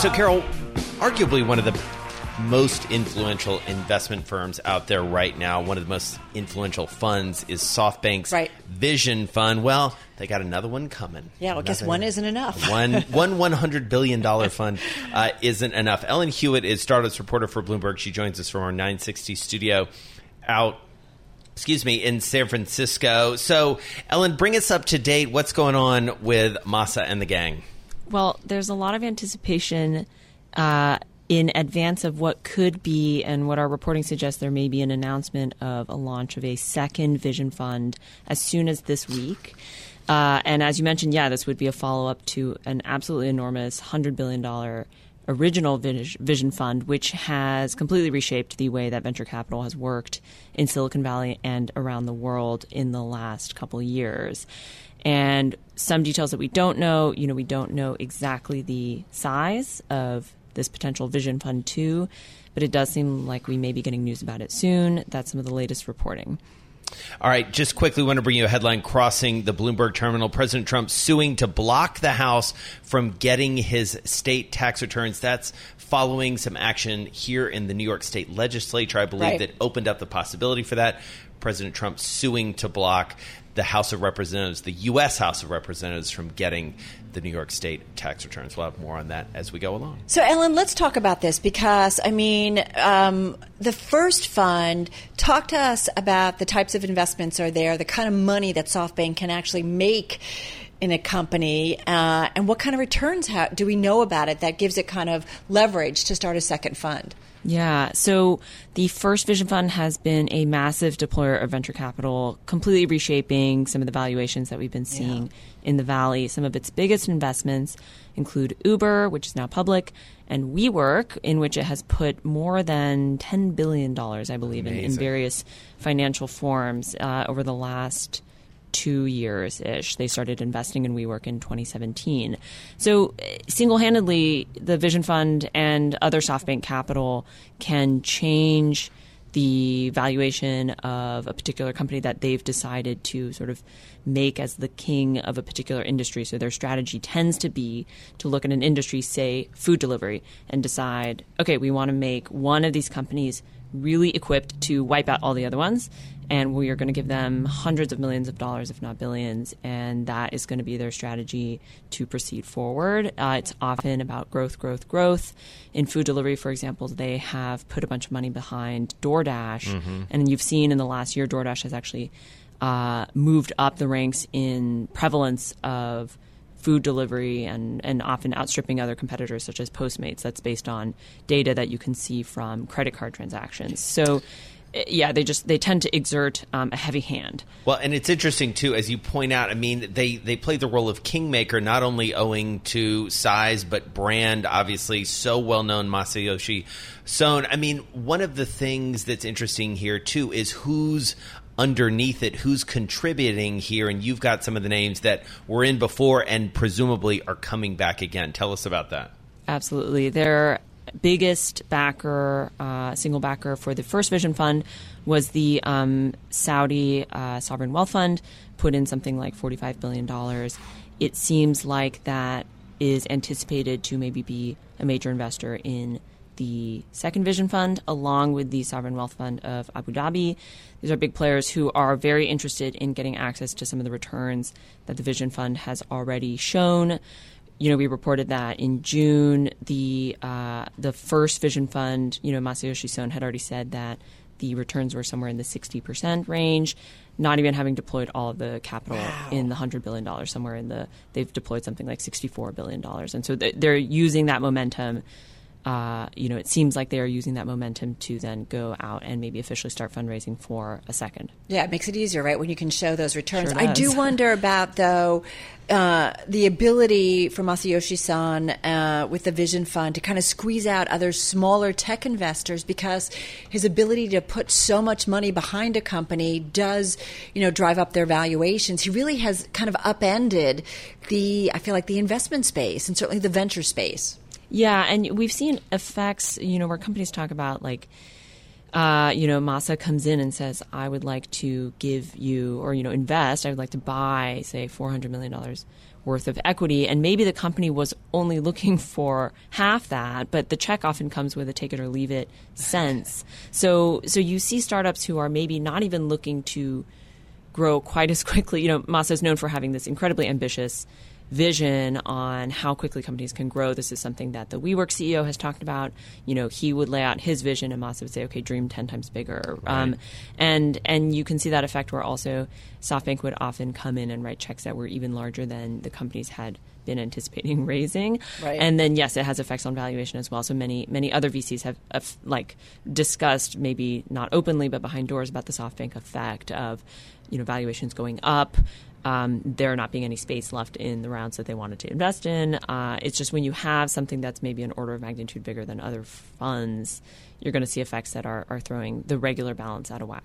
So, Carol, arguably one of the most influential investment firms out there right now, one of the most influential funds is SoftBank's Vision Fund. Well, they got another one coming. Yeah, well, I guess one isn't enough. one $100 billion fund isn't enough. Ellen Huet is startups reporter for Bloomberg. She joins us from our 960 studio in San Francisco. So, Ellen, bring us up to date. What's going on with Masa and the gang? Well, there's a lot of anticipation in advance of what could be, and what our reporting suggests, there may be an announcement of a launch of a second Vision Fund as soon as this week. And as you mentioned, this would be a follow-up to an absolutely enormous $100 billion original Vision Fund, which has completely reshaped the way that venture capital has worked in Silicon Valley and around the world in the last couple of years. And some details that we don't know, we don't know exactly the size of this potential Vision Fund 2, but it does seem like we may be getting news about it soon. That's some of the latest reporting. All right, just quickly want to bring you a headline crossing the Bloomberg terminal. President Trump suing to block the House from getting his state tax returns. That's following some action here in the New York State Legislature, I believe, that opened up the possibility for that. President Trump suing to block the House of Representatives, the U.S. House of Representatives, from getting the New York State tax returns. We'll have more on that as we go along. So, Ellen, let's talk about this because, the first fund, talk to us about the types of investments are there, the kind of money that SoftBank can actually make in a company, and what kind of returns do we know about it that gives it kind of leverage to start a second fund? Yeah. So the first Vision Fund has been a massive deployer of venture capital, completely reshaping some of the valuations that we've been seeing in the Valley. Some of its biggest investments include Uber, which is now public, and WeWork, in which it has put more than $10 billion, I believe, in various financial forms over the last 2 years-ish. They started investing in WeWork in 2017. So single-handedly, the Vision Fund and other SoftBank capital can change the valuation of a particular company that they've decided to sort of make as the king of a particular industry. So their strategy tends to be to look at an industry, say food delivery, and decide, okay, we want to make one of these companies really equipped to wipe out all the other ones, and we are going to give them hundreds of millions of dollars, if not billions, and that is going to be their strategy to proceed forward. It's often about growth. In food delivery, for example, they have put a bunch of money behind DoorDash, and you've seen in the last year DoorDash has actually moved up the ranks in prevalence of food delivery and often outstripping other competitors such as Postmates. That's based on data that you can see from credit card transactions. So, they tend to exert a heavy hand. Well, and it's interesting, too, as you point out, they play the role of kingmaker, not only owing to size, but brand, obviously, so well-known Masayoshi Son. One of the things that's interesting here, too, is who's underneath it, who's contributing here, and you've got some of the names that were in before and presumably are coming back again. Tell us about that. Absolutely. Their biggest backer, single backer for the first Vision Fund was the Saudi Sovereign Wealth Fund, put in something like $45 billion. It seems like that is anticipated to maybe be a major investor in the second Vision Fund, along with the Sovereign Wealth Fund of Abu Dhabi. These are big players who are very interested in getting access to some of the returns that the Vision Fund has already shown. We reported that in June, the first Vision Fund, Masayoshi Son had already said that the returns were somewhere in the 60% range, not even having deployed all of the capital in the $100 billion, they've deployed something like $64 billion. And so they're using that momentum it seems like they are using that momentum to then go out and maybe officially start fundraising for a second. Yeah, it makes it easier, right, when you can show those returns. Sure does. I do wonder about, though, the ability for Masayoshi Son with the Vision Fund to kind of squeeze out other smaller tech investors, because his ability to put so much money behind a company does, drive up their valuations. He really has kind of upended the investment space and certainly the venture space. Yeah, and we've seen effects, where companies talk about Masa comes in and says, I would like to give you invest. I would like to buy, say, $400 million worth of equity. And maybe the company was only looking for half that, but the check often comes with a take it or leave it sense. So you see startups who are maybe not even looking to grow quite as quickly. Masa is known for having this incredibly ambitious vision on how quickly companies can grow. This is something that the WeWork CEO has talked about. He would lay out his vision and Masa would say, okay, dream 10 times bigger. Right. And you can see that effect where also SoftBank would often come in and write checks that were even larger than the companies had been anticipating raising. Right. And then, yes, it has effects on valuation as well. So many other VCs have discussed, maybe not openly, but behind doors, about the SoftBank effect of, valuations going up. There not being any space left in the rounds that they wanted to invest in. It's just when you have something that's maybe an order of magnitude bigger than other funds, you're going to see effects that are throwing the regular balance out of whack.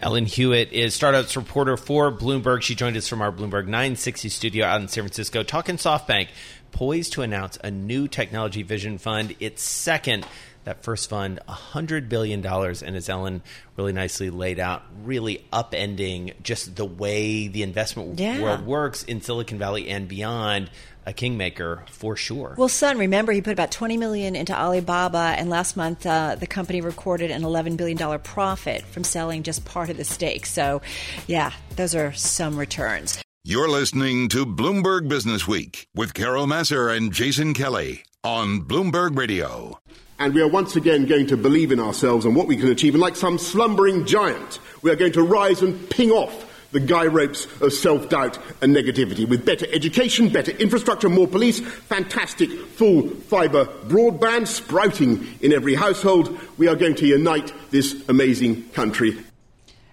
Ellen Huet is startups reporter for Bloomberg. She joined us from our Bloomberg 960 studio out in San Francisco, talking SoftBank, poised to announce a new technology vision fund, its second. That first fund, $100 billion, and as Ellen really nicely laid out, really upending just the way the investment world works in Silicon Valley and beyond. A kingmaker for sure. Well, Son, remember, he put about $20 million into Alibaba, and last month the company recorded an $11 billion profit from selling just part of the stake. So, yeah, those are some returns. You're listening to Bloomberg Businessweek with Carol Massar and Jason Kelly on Bloomberg Radio. And we are once again going to believe in ourselves and what we can achieve. And like some slumbering giant, we are going to rise and ping off the guy ropes of self-doubt and negativity with better education, better infrastructure, more police, fantastic full-fibre broadband sprouting in every household. We are going to unite this amazing country.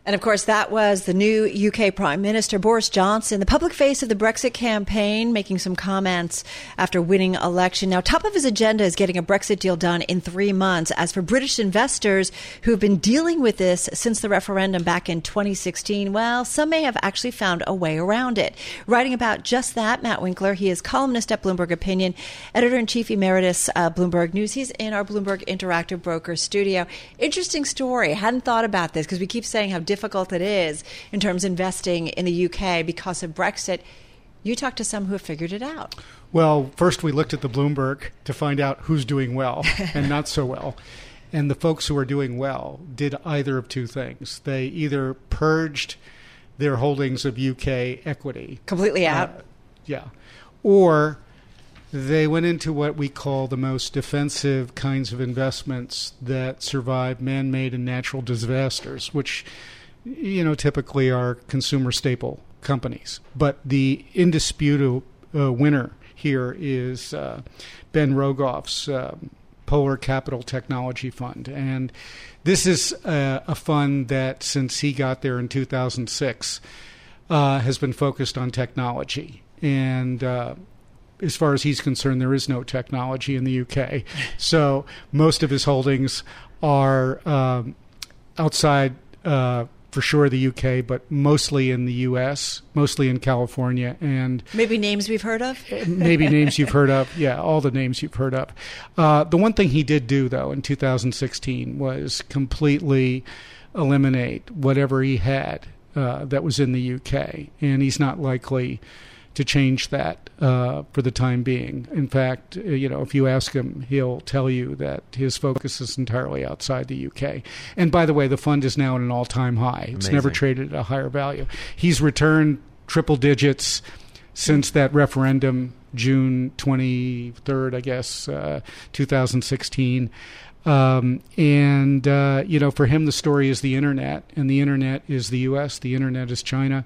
And, of course, that was the new UK Prime Minister, Boris Johnson, the public face of the Brexit campaign, making some comments after winning election. Now, top of his agenda is getting a Brexit deal done in 3 months. As for British investors who have been dealing with this since the referendum back in 2016, well, some may have actually found a way around it. Writing about just that, Matt Winkler, he is columnist at Bloomberg Opinion, editor-in-chief emeritus of Bloomberg News. He's in our Bloomberg Interactive Broker studio. Interesting story. Hadn't thought about this because we keep saying how difficult it is in terms of investing in the UK because of Brexit. You talked to some who have figured it out. Well, first we looked at the Bloomberg to find out who's doing well and not so well. And the folks who are doing well did either of two things. They either purged their holdings of UK equity. Completely out. Or they went into what we call the most defensive kinds of investments that survive man-made and natural disasters, which typically are consumer staple companies. But the indisputable winner here is Ben Rogoff's Polar Capital Technology Fund. And this is a fund that, since he got there in 2006, has been focused on technology. And as far as he's concerned, there is no technology in the UK. So most of his holdings are outside for sure the UK, but mostly in the US, mostly in California, and maybe names we've heard of. Maybe names you've heard of. Yeah, all the names you've heard of. The one thing he did do, though, in 2016 was completely eliminate whatever he had that was in the UK, and he's not likely to change that for the time being. In fact, if you ask him, he'll tell you that his focus is entirely outside the UK. And by the way, the fund is now at an all-time high. Amazing. It's never traded at a higher value. He's returned triple digits since that referendum, June 23rd, 2016. For him, the story is the internet, and the internet is the US, the internet is China,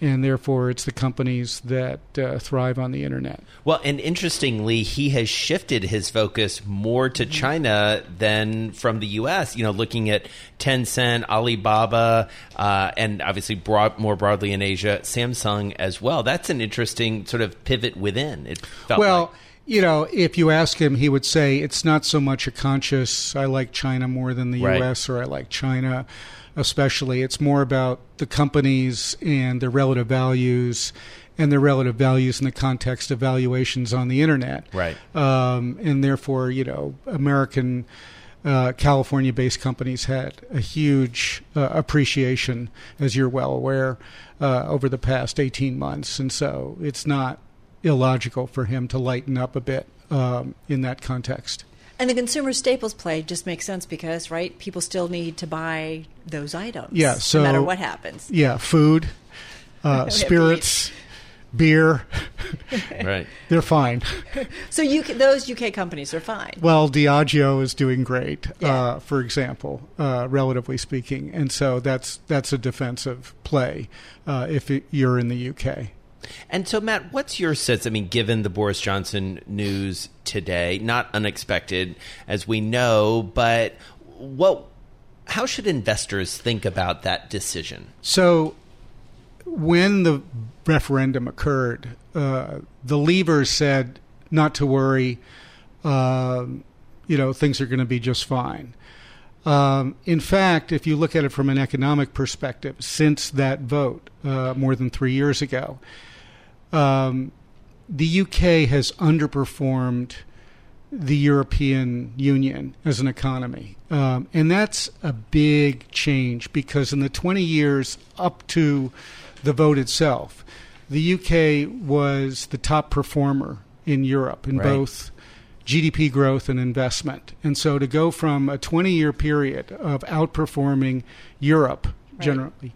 and therefore it's the companies that thrive on the internet. Well, and interestingly, he has shifted his focus more to China than from the U.S., you know, looking at Tencent, Alibaba, and obviously more broadly in Asia, Samsung as well. That's an interesting sort of pivot within, it felt like. You know, if you ask him, he would say it's not so much a conscious, I like China more than the U.S. or I like China especially. It's more about the companies and their relative values in the context of valuations on the internet. Right. And therefore, you know, American California-based companies had a huge appreciation, as you're well aware, over the past 18 months. And so it's not illogical for him to lighten up a bit in that context. And the consumer staples play just makes sense because, right, people still need to buy those items no matter what happens. Yeah, food, spirits, beer. Right. They're fine. So those UK companies are fine. Well, Diageo is doing great, for example, relatively speaking. And so that's a defensive play if you're in the UK. And so, Matt, what's your sense? I mean, given the Boris Johnson news today, not unexpected, as we know, but how should investors think about that decision? So when the referendum occurred, the leavers said not to worry, things are going to be just fine. In fact, if you look at it from an economic perspective, since that vote more than 3 years ago, the UK has underperformed the European Union as an economy. And that's a big change because in the 20 years up to the vote itself, the UK was the top performer in Europe in both GDP growth and investment. And so to go from a 20-year period of outperforming Europe generally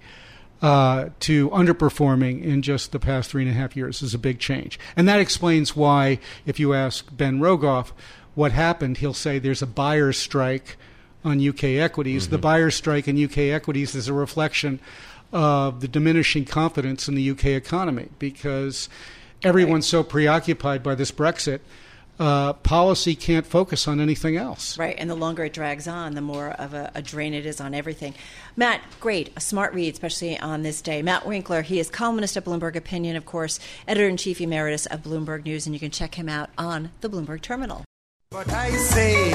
to underperforming in just the past 3.5 years is a big change. And that explains why, if you ask Ben Rogoff what happened, he'll say there's a buyer's strike on UK equities. Mm-hmm. The buyer's strike in UK equities is a reflection of the diminishing confidence in the UK economy because everyone's so preoccupied by this Brexit. Policy can't focus on anything else. Right, and the longer it drags on, the more of a drain it is on everything. Matt, great, a smart read, especially on this day. Matt Winkler, he is columnist at Bloomberg Opinion, of course, editor-in-chief emeritus of Bloomberg News, and you can check him out on the Bloomberg Terminal. But I say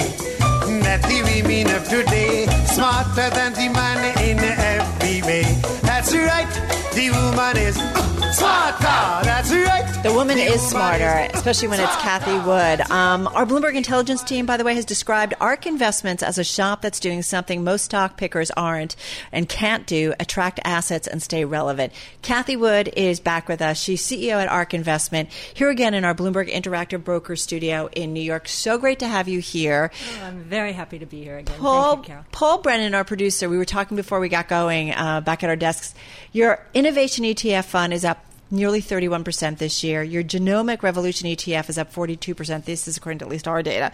that the women of today smarter than the man in every way. That's right, the woman is smarter. That's right. The woman is smarter, especially when it's Cathie Wood. Our Bloomberg Intelligence team, by the way, has described ARK Investments as a shop that's doing something most stock pickers aren't and can't do, attract assets and stay relevant. Cathie Wood is back with us. She's CEO at ARK Investment, here again in our Bloomberg Interactive Broker Studio in New York. So great to have you here. Oh, I'm very happy to be here again. Thank you, Carol. Paul Brennan, our producer, we were talking before we got going back at our desks. Your Innovation ETF Fund is up nearly 31% this year. Your Genomic Revolution ETF is up 42%. This is according to at least our data.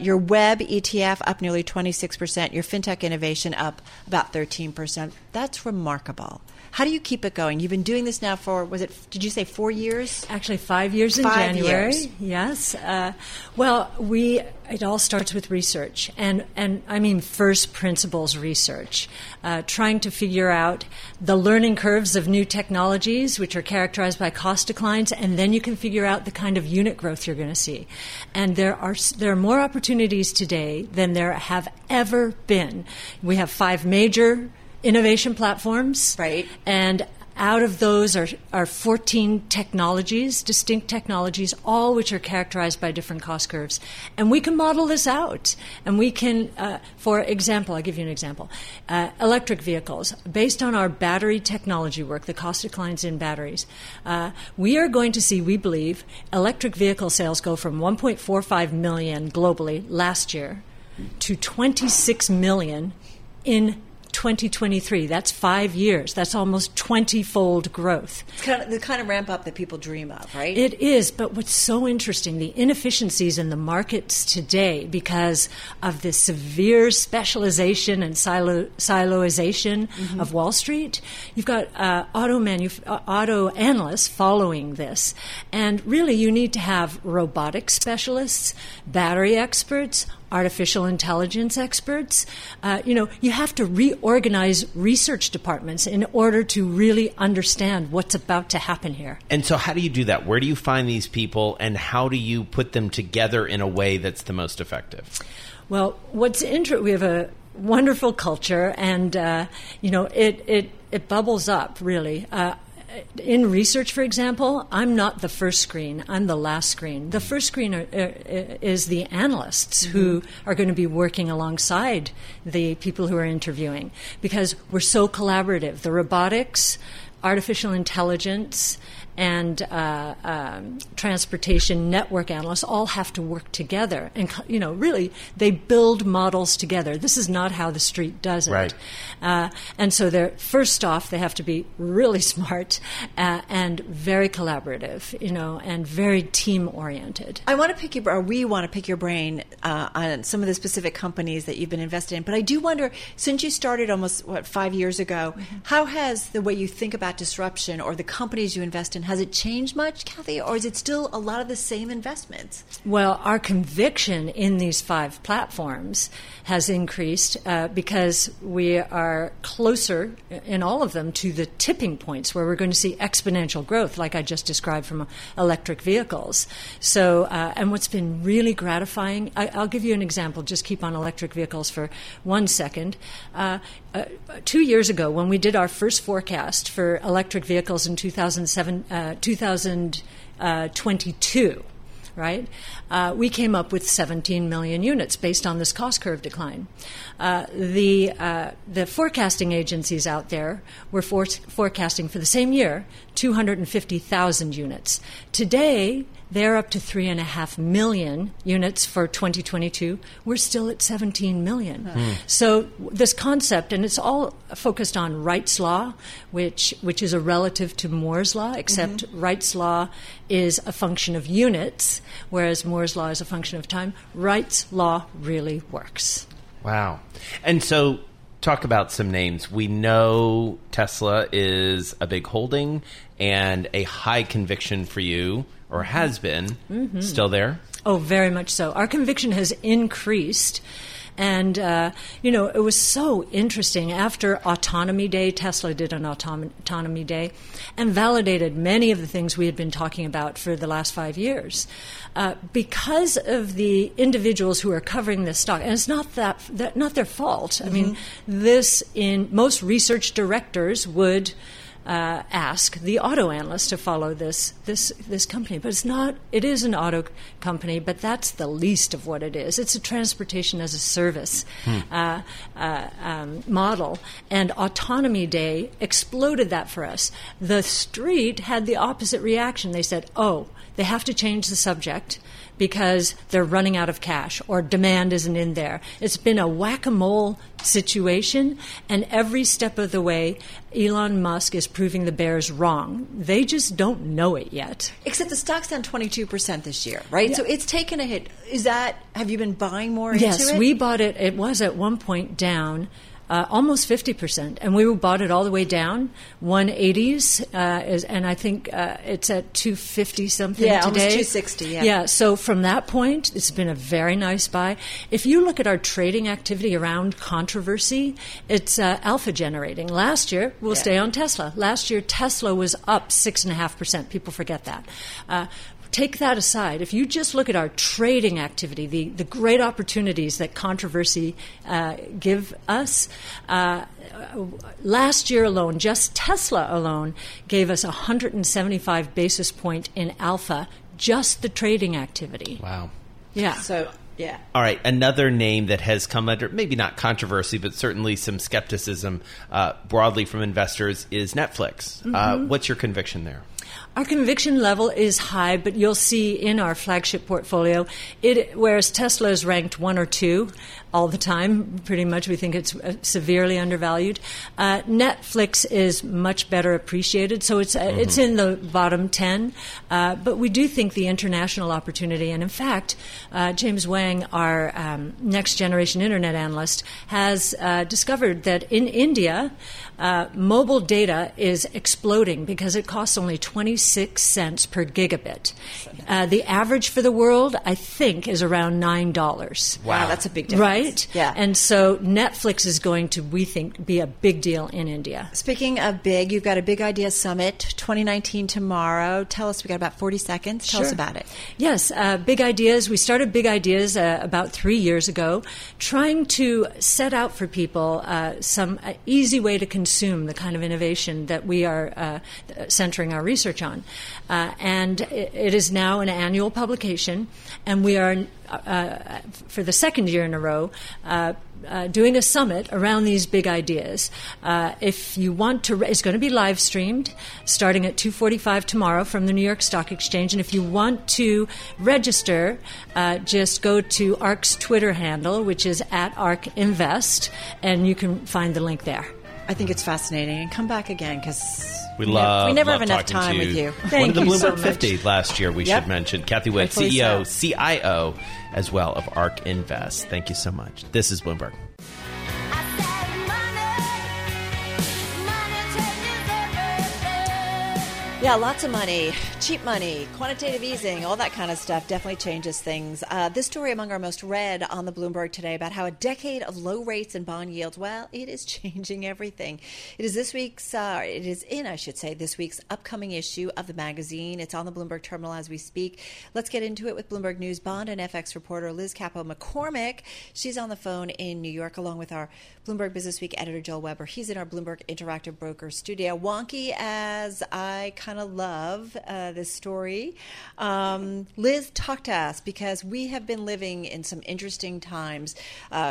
Your Web ETF up nearly 26%. Your FinTech Innovation up about 13%. That's remarkable. How do you keep it going? You've been doing this now for, did you say 4 years? Actually, 5 years in January. Yes. It all starts with research, and I mean first principles research, trying to figure out the learning curves of new technologies, which are characterized by cost declines, and then you can figure out the kind of unit growth you're going to see. And there are more opportunities today than there have ever been. We have 5 major innovation platforms, and out of those are 14 technologies, distinct technologies, all which are characterized by different cost curves. And we can model this out. And we can, for example, I'll give you an example. Electric vehicles, based on our battery technology work, the cost declines in batteries, we are going to see, we believe, electric vehicle sales go from 1.45 million globally last year to 26 million in 2023. That's 5 years. That's almost 20-fold growth. It's kind of the kind of ramp up that people dream of, right? It is. But what's so interesting, the inefficiencies in the markets today because of the severe specialization and siloization mm-hmm. of Wall Street. You've got auto analysts following this. And really, you need to have robotic specialists, battery experts, artificial intelligence experts. You have to reorganize research departments in order to really understand what's about to happen here. And so how do you do that? Where do you find these people, and how do you put them together in a way that's the most effective? Well, we have a wonderful culture, and it bubbles up, really. In research, for example, I'm not the first screen. I'm the last screen. The first screen is the analysts mm-hmm. who are going to be working alongside the people who are interviewing, because we're so collaborative. The robotics, artificial intelligence, and transportation network analysts all have to work together. And, really, they build models together. This is not how the street does it. Right. And so first off, they have to be really smart and very collaborative, and very team-oriented. We want to pick your brain on some of the specific companies that you've been invested in. But I do wonder, since you started almost, 5 years ago, mm-hmm. how has the way you think about disruption or the companies you invest in, has it changed much, Cathie, or is it still a lot of the same investments? Well, our conviction in these 5 platforms has increased because we are closer in all of them to the tipping points where we're going to see exponential growth, like I just described from electric vehicles. So, and what's been really gratifying, I'll give you an example, just keep on electric vehicles for 1 second. 2 years ago, when we did our first forecast for electric vehicles in 2022, right? We came up with 17 million units based on this cost curve decline. The forecasting agencies out there were forecasting for the same year 250,000 units. Today, they're up to 3.5 million units for 2022. We're still at 17 million. Mm. So this concept, and it's all focused on Wright's Law, which is a relative to Moore's Law, except mm-hmm. Wright's Law is a function of units, whereas Moore's Law is a function of time. Wright's Law really works. Wow. And so talk about some names. We know Tesla is a big holding and a high conviction for you. Or has been, mm-hmm. still there? Oh, very much so. Our conviction has increased. And, it was so interesting. After Autonomy Day, Tesla did an Autonomy Day and validated many of the things we had been talking about for the last 5 years. Because of the individuals who are covering this stock, and it's not that not their fault. Mm-hmm. I mean, most research directors would ask the auto analyst to follow this company. But it is an auto company, but that's the least of what it is. It's a transportation as a service model. And Autonomy Day exploded that for us. The street had the opposite reaction. They said, oh, they have to change the subject because they're running out of cash or demand isn't in there. It's been a whack-a-mole situation, and every step of the way, Elon Musk is proving the bears wrong. They just don't know it yet. Except the stock's down 22% this year, right? Yeah. So it's taken a hit. Have you been buying more into it? Yes, we bought it. It was at one point down almost 50%, and we bought it all the way down 180s, and I think it's at 250 something today. Yeah, almost 260. Yeah. So from that point, it's been a very nice buy. If you look at our trading activity around controversy, it's alpha generating. Last year, we'll stay on Tesla. Last year, Tesla was up 6.5%. People forget that. Take that aside. If you just look at our trading activity, the great opportunities that controversy give us, last year alone, just Tesla alone, gave us 175 basis point in alpha, just the trading activity. Wow. Yeah. So Yeah. All right. Another name that has come under, maybe not controversy, but certainly some skepticism broadly from investors is Netflix. Mm-hmm. What's your conviction there? Our conviction level is high, but you'll see in our flagship portfolio, whereas Tesla is ranked 1 or 2 all the time, pretty much we think it's severely undervalued. Netflix is much better appreciated, so it's in the bottom 10. But we do think the international opportunity, and in fact, James Wang, our next generation internet analyst, has discovered that in India, mobile data is exploding because it costs only 26 cents per gigabit. The average for the world, I think, is around $9. Wow, that's a big difference. Right? Yeah. And so Netflix is going to, we think, be a big deal in India. Speaking of big, you've got a Big Idea Summit 2019 tomorrow. Tell us, we got about 40 seconds. Tell us about it. Yes, Big Ideas. We started Big Ideas about 3 years ago, trying to set out for people some easy way to consume the kind of innovation that we are centering our research on. And it is now an annual publication, and we are, for the second year in a row, doing a summit around these big ideas. If you want to, it's going to be live streamed starting at 2:45 tomorrow from the New York Stock Exchange. And if you want to register, just go to ARC's Twitter handle, which is @ARCinvest, and you can find the link there. I think it's fascinating. And come back again, because we never have enough time with you. Thank you so much. One of the Bloomberg 50 last year, we should mention. Cathie Wood, CEO, CIO, as well, of ARK Invest. Thank you so much. This is Bloomberg. Yeah, lots of money, cheap money, quantitative easing, all that kind of stuff definitely changes things. This story among our most read on the Bloomberg today about how a decade of low rates and bond yields, well, it is changing everything. It is this week's upcoming issue of the magazine. It's on the Bloomberg terminal as we speak. Let's get into it with Bloomberg News bond and FX reporter Liz Capo McCormick. She's on the phone in New York along with our Bloomberg Businessweek editor Joel Weber. He's in our Bloomberg Interactive Broker studio. Wonky as I kind of love this story. Liz, talk to us, because we have been living in some interesting times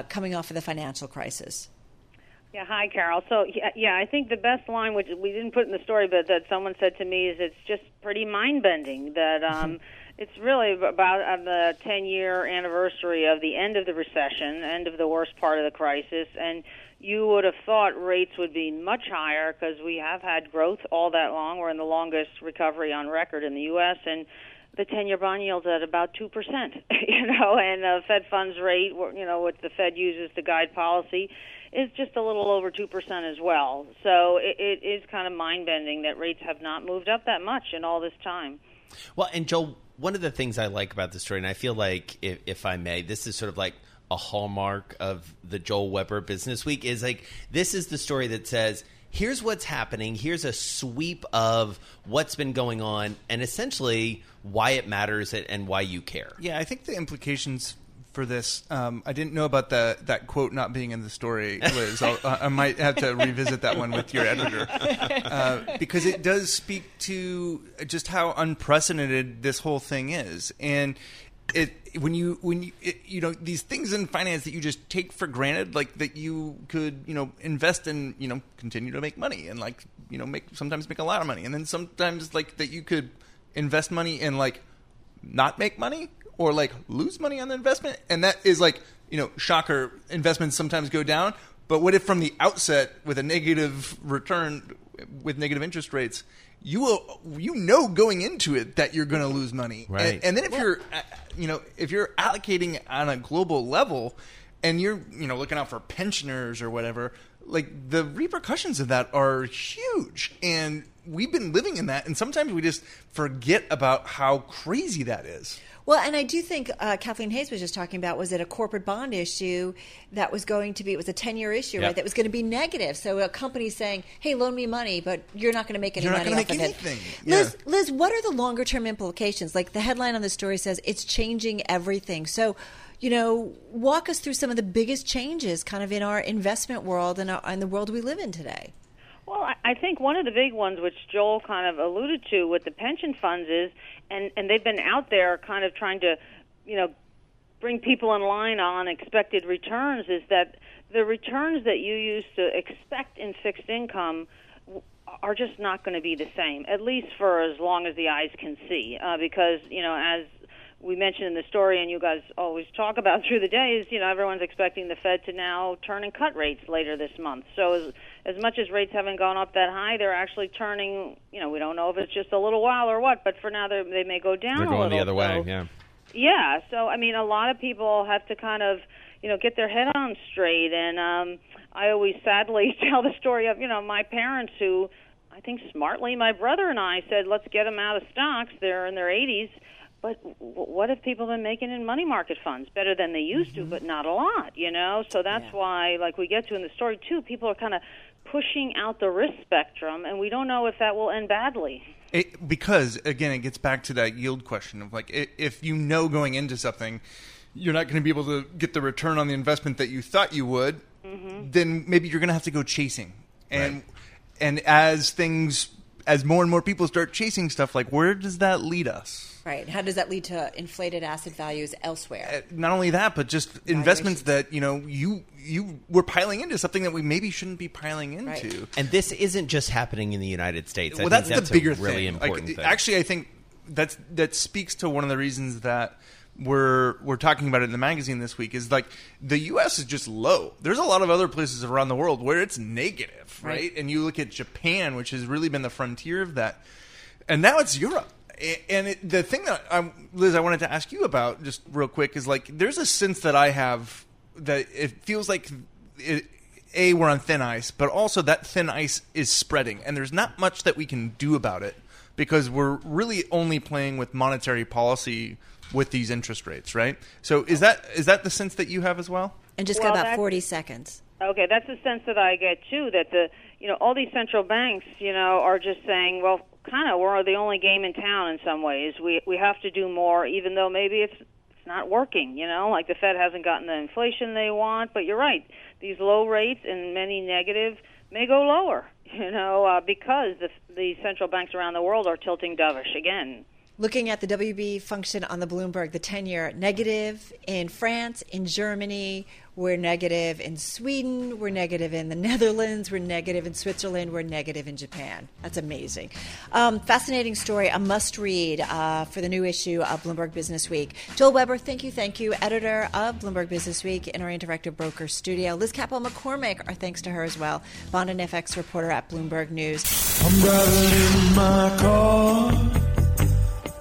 coming off of the financial crisis. Yeah, hi, Carol. So, I think the best line, which we didn't put in the story, but that someone said to me, is it's just pretty mind-bending that it's really about on the 10-year anniversary of the end of the recession, end of the worst part of the crisis, and you would have thought rates would be much higher because we have had growth all that long. We're in the longest recovery on record in the U.S., and the 10-year bond yield's at about 2%, and the Fed funds rate, what the Fed uses to guide policy, is just a little over 2% as well. So it is kind of mind-bending that rates have not moved up that much in all this time. Well, and Joel, one of the things I like about this story, and I feel like, if I may, this is sort of like a hallmark of the Joel Weber Business Week, is like, this is the story that says, here's what's happening, here's a sweep of what's been going on, and essentially why it matters and why you care. Yeah, I think the implications for this, I didn't know about that quote not being in the story, Liz. I might have to revisit that one with your editor, because it does speak to just how unprecedented this whole thing is. And When you these things in finance that you just take for granted, like that you could, invest in, continue to make money and sometimes make a lot of money. And then sometimes like that you could invest money and like not make money or like lose money on the investment. And that is like, shocker, investments sometimes go down. But what if from the outset with a negative return with negative interest rates, you will, going into it that you're going to lose money. Right. And then if you're, if you're allocating on a global level and you're, looking out for pensioners or whatever, like the repercussions of that are huge. And we've been living in that. And sometimes we just forget about how crazy that is. Well, and I do think Kathleen Hayes was just talking about, was it a corporate bond issue that was going to be, it was a 10-year issue, right, that was going to be negative. So a company saying, hey, loan me money, but you're not going to make any money off of it. You're not going to make anything. Yeah. Liz, what are the longer-term implications? Like the headline on the story says, it's changing everything. So, walk us through some of the biggest changes kind of in our investment world and in the world we live in today. Well, I think one of the big ones, which Joel kind of alluded to with the pension funds is, and they've been out there kind of trying to, bring people in line on expected returns is that the returns that you used to expect in fixed income are just not going to be the same, at least for as long as the eyes can see, because, you know, as we mentioned in the story and you guys always talk about through the day is, you know, everyone's expecting the Fed to now turn and cut rates later this month. So as much as rates haven't gone up that high, they're actually turning, you know, we don't know if it's just a little while or what, but for now they may go down a little. They're going the other way, yeah. Yeah, so, I mean, a lot of people have to kind of, you know, get their head on straight. And I always sadly tell the story of, you know, my parents who, I think smartly, my brother and I said, let's get them out of stocks. They're in their 80s. But what have people been making in money market funds? Better than they used to, but not a lot, you know? So that's why, like we get to in the story, too, people are kind of pushing out the risk spectrum, and we don't know if that will end badly. Because, again, it gets back to that yield question of, like, if you know going into something you're not going to be able to get the return on the investment that you thought you would, then maybe you're going to have to go chasing. And as more and more people start chasing stuff, like, where does that lead us? Right. How does that lead to inflated asset values elsewhere? Not only that, but just valuation. Investments that, you know, you were piling into something that we maybe shouldn't be piling into. Right. And this isn't just happening in the United States. Well, that's the bigger really thing. Important thing. Actually, I think that speaks to one of the reasons that we're talking about it in the magazine this week is, like, the U.S. is just low. There's a lot of other places around the world where it's negative, right? And you look at Japan, which has really been the frontier of that, and now it's Europe. And the thing that, Liz, I wanted to ask you about just real quick is, like, there's a sense that I have that it feels like, we're on thin ice, but also that thin ice is spreading. And there's not much that we can do about it because we're really only playing with monetary policy with these interest rates, right? So is that the sense that you have as well? And just go about 40 seconds. Okay, that's the sense that I get, too, that the, you know, all these central banks, you know, are just saying, well, kind of, we're the only game in town in some ways. We have to do more, even though maybe it's not working, you know, like the Fed hasn't gotten the inflation they want. But you're right. These low rates and many negative may go lower, you know, because the central banks around the world are tilting dovish again. Looking at the WB function on the Bloomberg, the 10-year negative in France, in Germany, we're negative in Sweden, we're negative in the Netherlands, we're negative in Switzerland, we're negative in Japan. That's amazing. Fascinating story, a must-read for the new issue of Bloomberg Businessweek. Joel Weber, thank you, editor of Bloomberg Businessweek in our Interactive Brokers studio. Liz Capo McCormick, our thanks to her as well, bond and FX reporter at Bloomberg News. I'm driving in my car.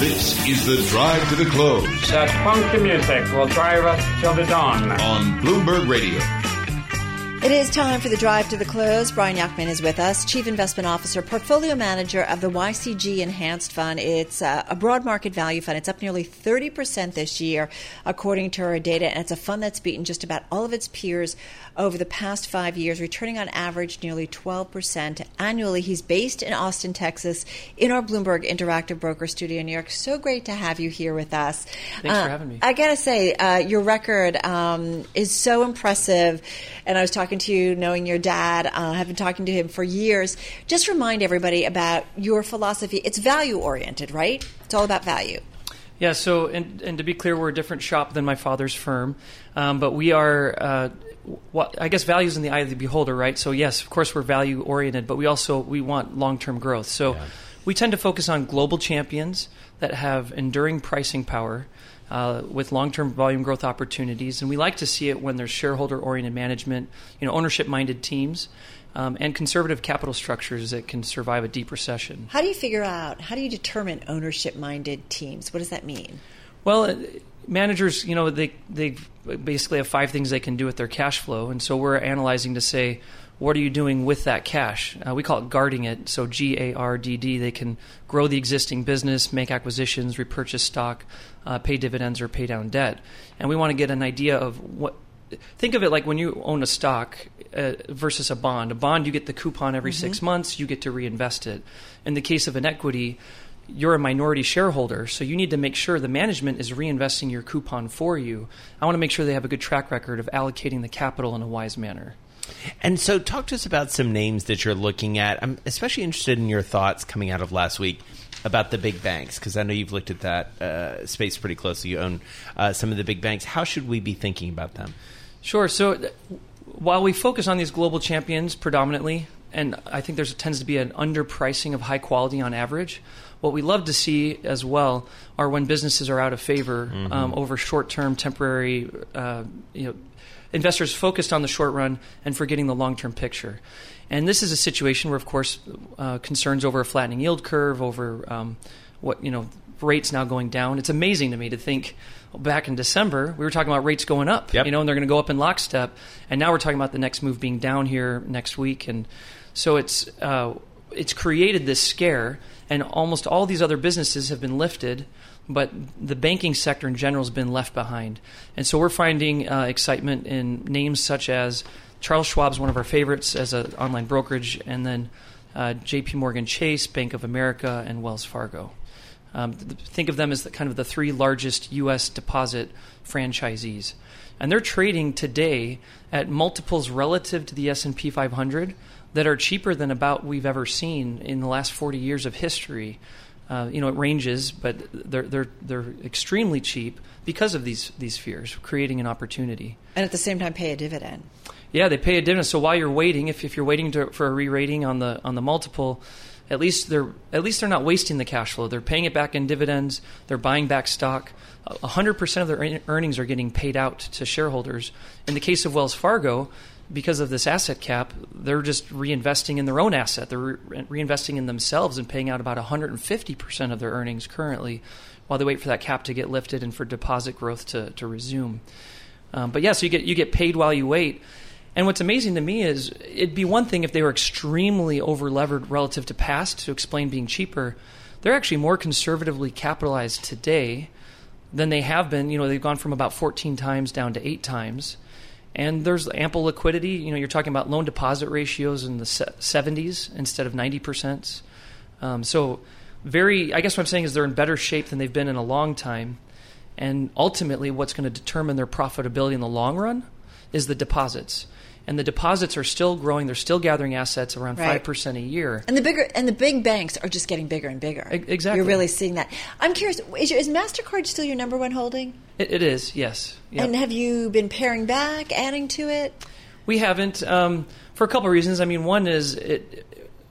This is the drive to the close. That funky music will drive us till the dawn. On Bloomberg Radio. It is time for the drive to the close. Brian Yacktman is with us, Chief Investment Officer, Portfolio Manager of the YCG Enhanced Fund. It's a broad market value fund. It's up nearly 30% this year, according to our data. And it's a fund that's beaten just about all of its peers over the past 5 years, returning on average nearly 12% annually. He's based in Austin, Texas, in our Bloomberg Interactive Broker studio in New York. So great to have you here with us. Thanks for having me. I got to say, your record is so impressive. And I was talking to you, knowing your dad, I've been talking to him for years. Just remind everybody about your philosophy. It's value-oriented, right? It's all about value. Yeah, so, and to be clear, we're a different shop than my father's firm, but we are... I guess value is in the eye of the beholder, right? So yes, of course we're value oriented, but we want long-term growth. So we tend to focus on global champions that have enduring pricing power with long-term volume growth opportunities. And we like to see it when there's shareholder oriented management, you know, ownership minded teams and conservative capital structures that can survive a deep recession. How do you determine ownership minded teams? What does that mean? Well, managers, you know, they basically have 5 things they can do with their cash flow. And so we're analyzing to say, what are you doing with that cash? We call it guarding it. So GARDD, they can grow the existing business, make acquisitions, repurchase stock, pay dividends, or pay down debt. And we want to get an idea of what – think of it like when you own a stock, versus a bond. A bond, you get the coupon every 6 months. You get to reinvest it. In the case of an equity, you're a minority shareholder, so you need to make sure the management is reinvesting your coupon for you. I want to make sure they have a good track record of allocating the capital in a wise manner. And so talk to us about some names that you're looking at. I'm especially interested in your thoughts coming out of last week about the big banks, because I know you've looked at that space pretty closely. You own some of the big banks. How should we be thinking about them? Sure. So while we focus on these global champions predominantly, and I think there tends to be an underpricing of high quality on average, what we love to see as well are when businesses are out of favor over short-term, temporary, investors focused on the short run and forgetting the long-term picture. And this is a situation where, of course, concerns over a flattening yield curve, over rates now going down. It's amazing to me to think back in December, we were talking about rates going up, and they're going to go up in lockstep. And now we're talking about the next move being down here next week. And so it's created this scare, and almost all these other businesses have been lifted, but the banking sector in general has been left behind. And so we're finding excitement in names such as Charles Schwab's one of our favorites as an online brokerage, and then JP Morgan Chase, Bank of America, and Wells Fargo. Think of them as the three largest U.S. deposit franchisees. And they're trading today at multiples relative to the S&P 500 that are cheaper than about we've ever seen in the last 40 years of history. It ranges, but they're extremely cheap because of these fears, creating an opportunity. And at the same time, pay a dividend. Yeah, they pay a dividend. So while you're waiting, if you're waiting for a re-rating on the multiple, at least they're not wasting the cash flow. They're paying it back in dividends. They're buying back stock. 100% of their earnings are getting paid out to shareholders. In the case of Wells Fargo, because of this asset cap, they're just reinvesting in their own asset. They're reinvesting in themselves and paying out about 150% of their earnings currently while they wait for that cap to get lifted and for deposit growth to resume. So you get paid while you wait. And what's amazing to me is it'd be one thing if they were extremely over-levered relative to past to explain being cheaper. They're actually more conservatively capitalized today than they have been. They've gone from about 14 times down to 8 times. And there's ample liquidity. You're talking about loan deposit ratios in the 70s instead of 90%. I guess what I'm saying is they're in better shape than they've been in a long time. And ultimately, what's going to determine their profitability in the long run is the deposits. And the deposits are still growing. They're still gathering assets around 5% a year. And the big banks are just getting bigger and bigger. Exactly. You're really seeing that. I'm curious, is MasterCard still your number one holding? It is, yes. Yep. And have you been paring back, adding to it? We haven't, for a couple of reasons. I mean, one is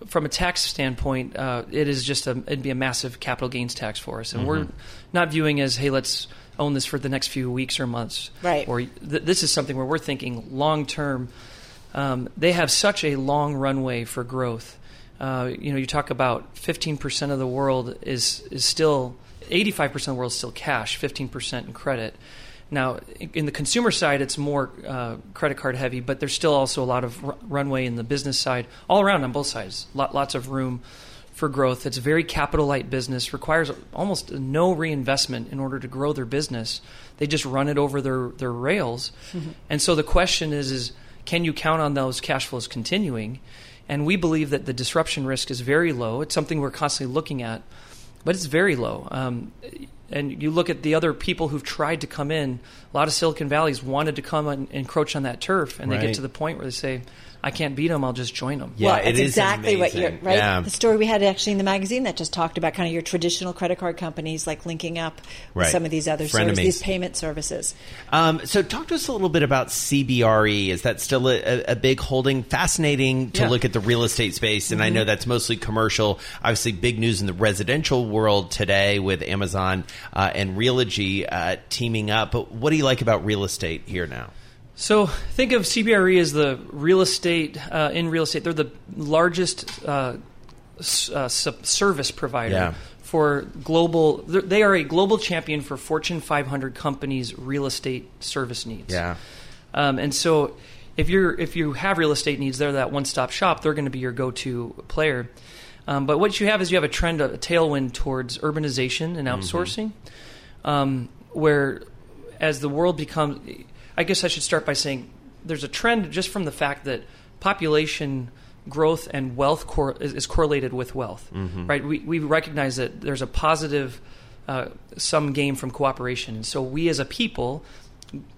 from a tax standpoint, it'd be a massive capital gains tax for us. And we're not viewing as, hey, let's own this for the next few weeks or months. Right. Or this is something where we're thinking long term. They have such a long runway for growth. You talk about 15% of the world is still, 85% of the world is still cash, 15% in credit. Now, in the consumer side, it's more credit card heavy, but there's still also a lot of runway in the business side, all around on both sides, lots of room for growth. It's a very capital-light business, requires almost no reinvestment in order to grow their business. They just run it over their rails. Mm-hmm. And so the question is can you count on those cash flows continuing? And we believe that the disruption risk is very low. It's something we're constantly looking at, but it's very low. And you look at the other people who've tried to come in, a lot of Silicon Valley's wanted to come and encroach on that turf, and they get to the point where they say, I can't beat them, I'll just join them. Yeah, well, that's exactly amazing. What you're, right? Yeah. The story we had actually in the magazine that just talked about kind of your traditional credit card companies like linking up with some of these other services, these payment services. So talk to us a little bit about CBRE. Is that still a big holding? Fascinating to look at the real estate space, and I know that's mostly commercial. Obviously, big news in the residential world today with Amazon and Realogy teaming up. But what do you like about real estate here now? So think of CBRE as the real estate, in real estate. They're the largest service provider for global. They are a global champion for Fortune 500 companies' real estate service needs. Yeah. And so if you have real estate needs, they're that one-stop shop. They're going to be your go-to player. But what you have is you have a tailwind towards urbanization and outsourcing, where as the world becomes – I guess I should start by saying there's a trend just from the fact that population growth and wealth is correlated with wealth, right? We recognize that there's a positive sum game from cooperation. And so we as a people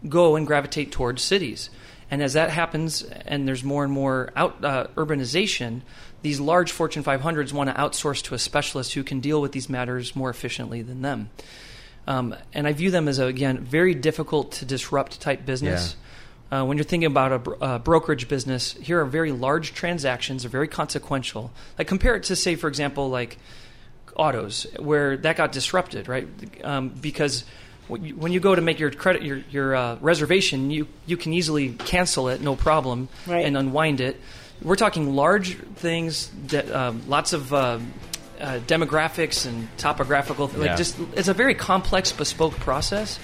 go and gravitate towards cities. And as that happens and there's more and more urbanization, these large Fortune 500s want to outsource to a specialist who can deal with these matters more efficiently than them. And I view them as, again, very difficult to disrupt type business. Yeah. When you're thinking about a brokerage business, here are very large transactions, are very consequential. Like compare it to, say, for example, like autos, where that got disrupted, right? Because when you go to make your credit reservation, you can easily cancel it, no problem, right, and unwind it. We're talking large things, that lots of demographics and topographical. Yeah. It's a very complex, bespoke process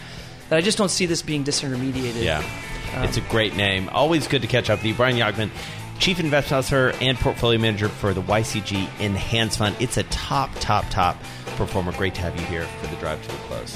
that I just don't see this being disintermediated. Yeah, it's a great name. Always good to catch up with you, Brian Yacktman, Chief Investment Officer and Portfolio Manager for the YCG Enhanced Fund. It's a top performer. Great to have you here for the Drive to the Close.